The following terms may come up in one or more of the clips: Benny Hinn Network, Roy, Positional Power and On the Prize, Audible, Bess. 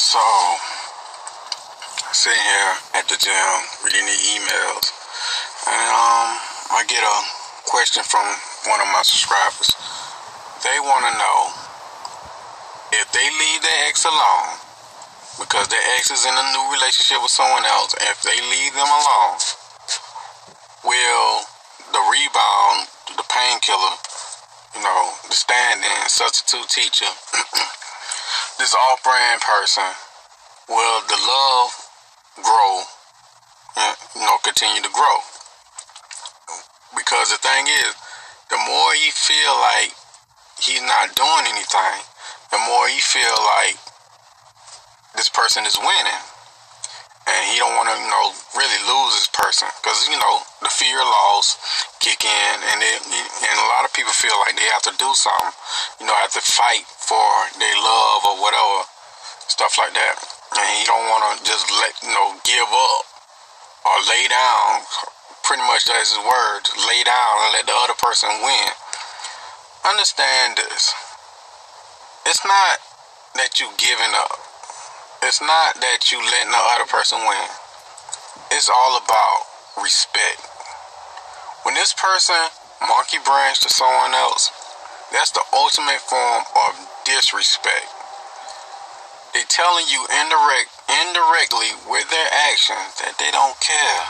So, sitting here at the gym, reading the emails, and I get a question from one of my subscribers. They want to know if they leave their ex alone, because their ex is in a new relationship with someone else, and if they leave them alone, will the rebound, the painkiller, you know, the stand-in, substitute teacher, this off-brand person, will the love grow and, you know, continue to grow? Because the thing is, the more you feel like he's not doing anything, the more you feel like this person is winning. And he don't want to, you know, really lose this person. Because, you know, the fear of loss kick in. And a lot of people feel like they have to do something. You know, have to fight for their love or whatever. Stuff like that. And he don't want to just, let you know, give up. Or lay down. Pretty much that's his word. Lay down and let the other person win. Understand this. It's not that you giving up. It's not that you letting the other person win. It's all about respect. When this person monkey branch to someone else, that's the ultimate form of disrespect. They're telling you indirectly with their actions that they don't care.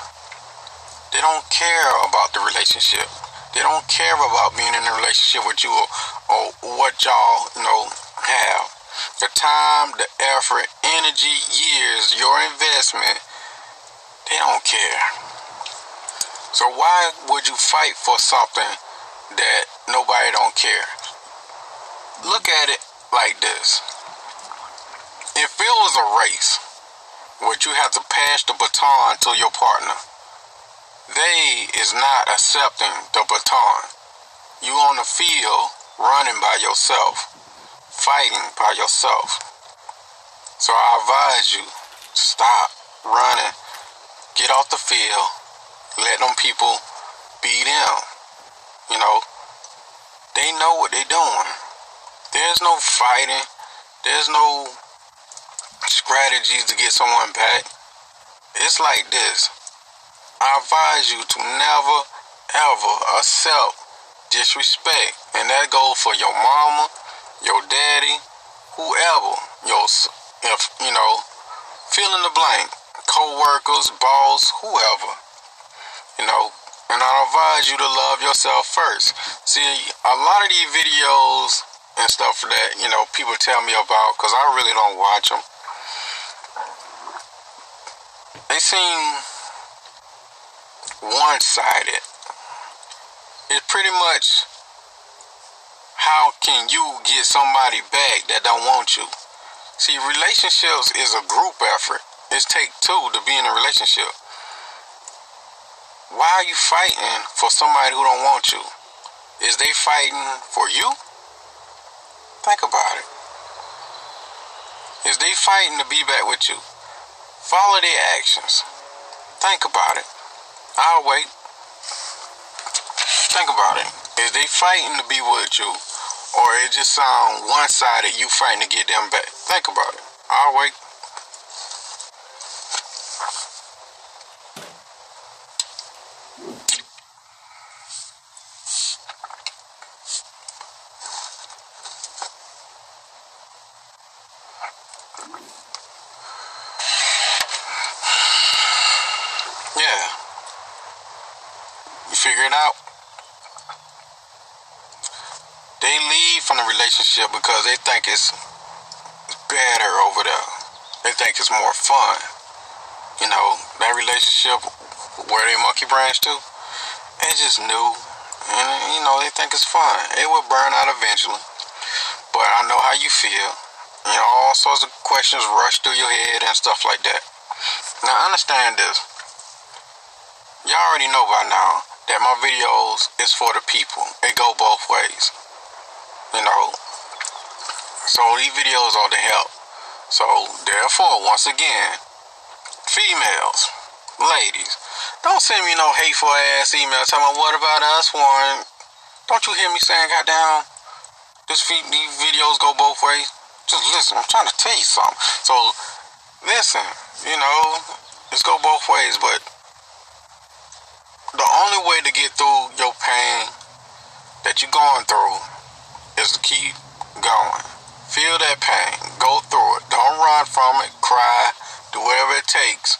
They don't care about the relationship. They don't care about being in a relationship with you or what y'all, you know, have. The time, the effort, energy, years, your investment, they don't care. So why would you fight for something that nobody don't care? Look at it like this. If it was a race, would you have to pass the baton to your partner? They is not accepting the baton. You on the field running by yourself. Fighting by yourself. So I advise you, stop running, get off the field, let them people be them. You know, they know what they're doing. There's no fighting, there's no strategies to get someone back. It's like this. I advise you to never ever accept disrespect, and that goes for your mama, your daddy, whoever, if you know, fill in the blank, co-workers, boss, whoever, you know. And I advise you to love yourself first. See, a lot of these videos and stuff that, you know, people tell me about, because I really don't watch them, they seem one-sided. It's pretty much, how can you get somebody back that don't want you? See, relationships is a group effort. It's take two to be in a relationship. Why are you fighting for somebody who don't want you? Is they fighting for you? Think about it. Is they fighting to be back with you? Follow their actions. Think about it. I'll wait. Think about it. Is they fighting to be with you? Or it just sound one-sided, you fighting to get them back. Think about it. I'll wait. Yeah. You figure it out? They leave from the relationship because they think it's better over there. They think it's more fun. You know, that relationship where they monkey branch to, it's just new. And, you know, they think it's fun. It will burn out eventually. But I know how you feel. You know, all sorts of questions rush through your head and stuff like that. Now, understand this. Y'all already know by now that my videos is for the people. It go both ways. You know, so these videos are to help. So, therefore, once again, females, ladies, don't send me no hateful ass email telling me, what about us, Warren? Don't you hear me saying, goddamn, these videos go both ways? Just listen. I'm trying to tell you something. So listen, you know, it's go both ways, but the only way to get through your pain that you're going through is to keep going. Feel that pain. Go through it. Don't run from it. Cry. Do whatever it takes.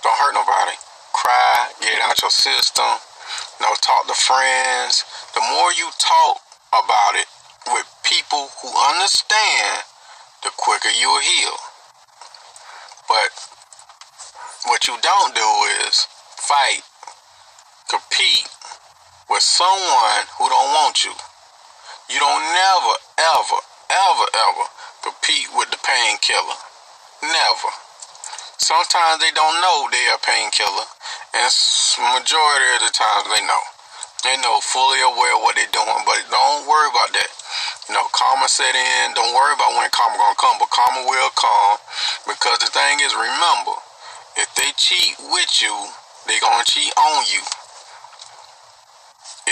Don't hurt nobody. Cry. Get it out your system. You know, talk to friends. The more you talk about it with people who understand, the quicker you'll heal. But what you don't do is fight, compete with someone who don't want you. You don't never, ever, ever, ever compete with the painkiller. Never. Sometimes they don't know they're a painkiller, and majority of the time they know. They know fully aware of what they're doing, but don't worry about that. You know, karma set in. Don't worry about when karma gonna come, but karma will come. Because the thing is, remember, if they cheat with you, they gonna cheat on you.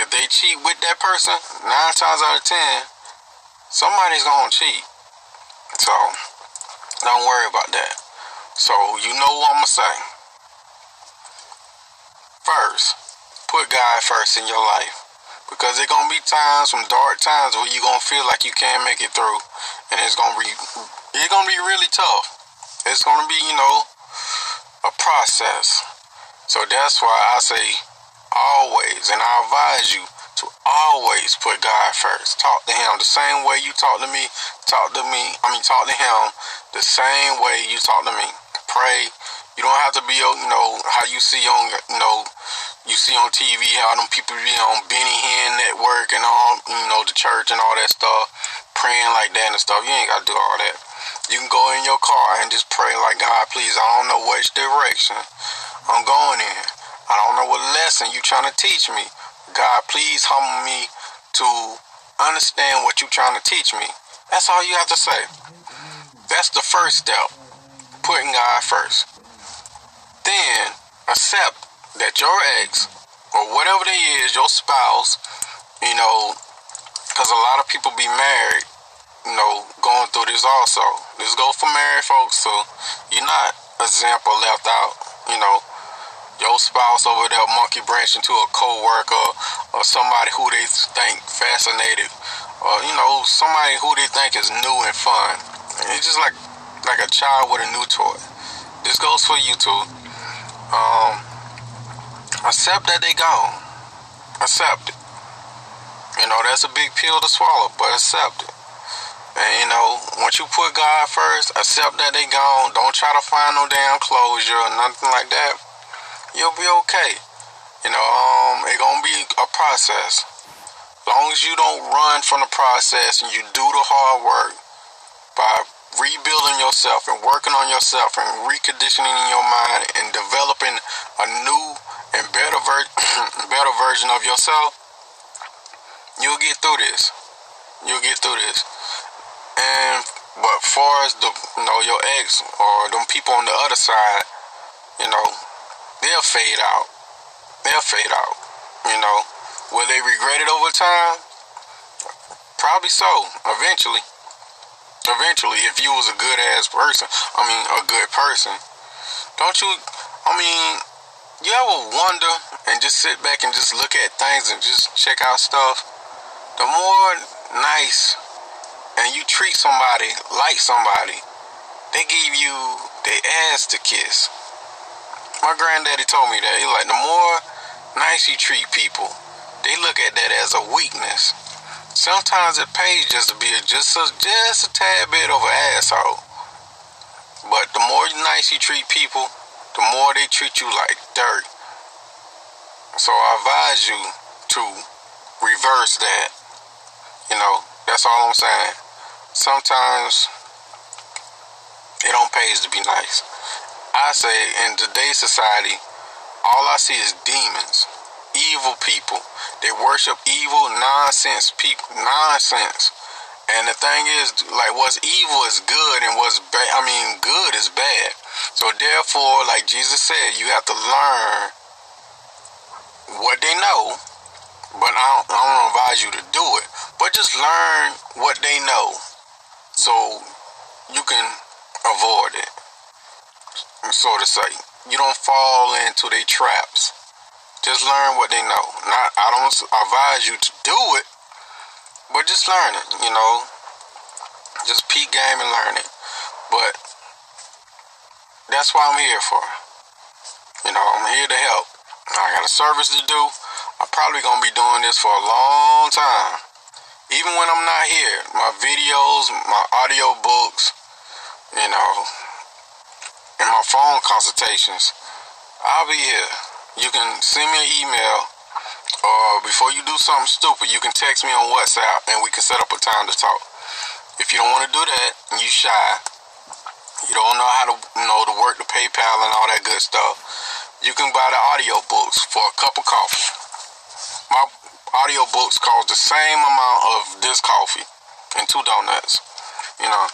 If they cheat with that person, 9 times out of 10, somebody's gonna cheat. So don't worry about that. So you know what I'm gonna say. First, put God first in your life. Because there's gonna be times, some dark times, where you're gonna feel like you can't make it through, and it's gonna be really tough. It's gonna be, you know, a process. So that's why I say always, and I advise you to always put God first. Talk to Him the same way you talk to me. Talk to Him the same way you talk to me. Pray. You don't have to be, you know, how you see on, you know, you see on TV how them people be on Benny Hinn Network and all, you know, the church and all that stuff, praying like that and stuff. You ain't got to do all that. You can go in your car and just pray like, God, please, I don't know which direction I'm going in. I don't know what lesson you trying to teach me. God, please humble me to understand what you trying to teach me. That's all you have to say. That's the first step, putting God first. Then accept that your ex or whatever they is, your spouse, you know, because a lot of people be married, you know, going through this also. This goes for married folks, so you're not a example left out. You know, your spouse over there monkey branching to a co-worker or somebody who they think fascinated, or, you know, somebody who they think is new and fun. It's just like a child with a new toy. This goes for you too. Accept that they gone. Accept it. You know, that's a big pill to swallow, but accept it. And you know, once you put God first, accept that they gone. Don't try to find no damn closure or nothing like that. You'll be okay. You know, it's gonna be a process. As long as you don't run from the process and you do the hard work by rebuilding yourself and working on yourself and reconditioning in your mind and developing a new and better version of yourself, you'll get through this. You'll get through this. And but far as the, you know, your ex or them people on the other side, you know, they'll fade out. They'll fade out. You know, will they regret it over time? Probably so. Eventually. Eventually, if you was a good ass person, don't you, you ever wonder and just sit back and just look at things and just check out stuff? The more nice and you treat somebody like somebody, they give you their ass to kiss. My granddaddy told me that. He's like, the more nice you treat people, they look at that as a weakness. Sometimes it pays just to be just a tad bit of an asshole. But the more nice you treat people, the more they treat you like dirt. So I advise you to reverse that. You know, that's all I'm saying. Sometimes it don't pay to be nice. I say in today's society, all I see is demons. Evil people. They worship evil, nonsense people. Nonsense. And the thing is, like, what's evil is good, and what's bad, good is bad. So therefore, like Jesus said, you have to learn what they know. But I don't advise you to do it. But just learn what they know. So you can avoid it, so to say. You don't fall into their traps. Just learn what they know. Not, I don't advise you to do it, but just learn it, you know. Just peak game and learn it. But that's what I'm here for. You know, I'm here to help. I got a service to do. I'm probably going to be doing this for a long time. Even when I'm not here, my videos, my audio books, you know, and my phone consultations, I'll be here. You can send me an email, or before you do something stupid, you can text me on WhatsApp and we can set up a time to talk. If you don't want to do that, and you shy, you don't know how to, you know, to work the PayPal and all that good stuff, you can buy the audio books for a cup of coffee. My audio books cost the same amount of this coffee and 2 donuts, you know.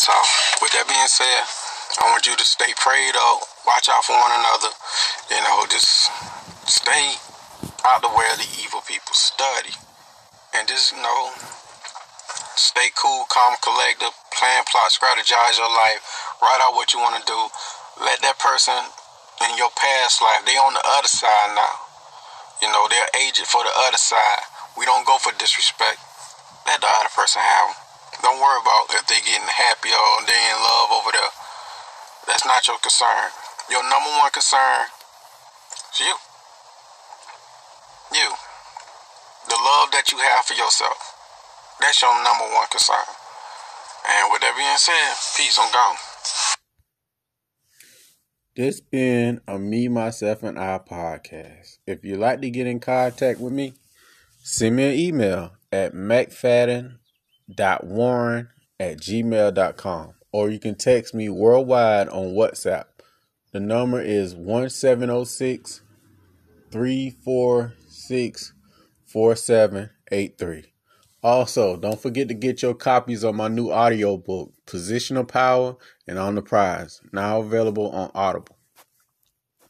So, with that being said, I want you to stay prayed up, watch out for one another, you know, just stay out of where the evil people study. And just, you know, stay cool, calm, collected, plan, plot, strategize your life, write out what you want to do. Let that person in your past life, they on the other side now. You know, they're agent for the other side. We don't go for disrespect. Let the other person have them. Don't worry about if they getting happy or they in love over there. That's not your concern. Your number one concern is you. You. The love that you have for yourself. That's your number one concern. And with that being said, peace, I'm gone. This been a Me, Myself, and I podcast. If you'd like to get in contact with me, send me an email at mcfadden.warren@gmail.com, or you can text me worldwide on WhatsApp. The number is 1706-346 4783. Also, don't forget to get your copies of my new audiobook, Positional Power and On the Prize, now available on Audible.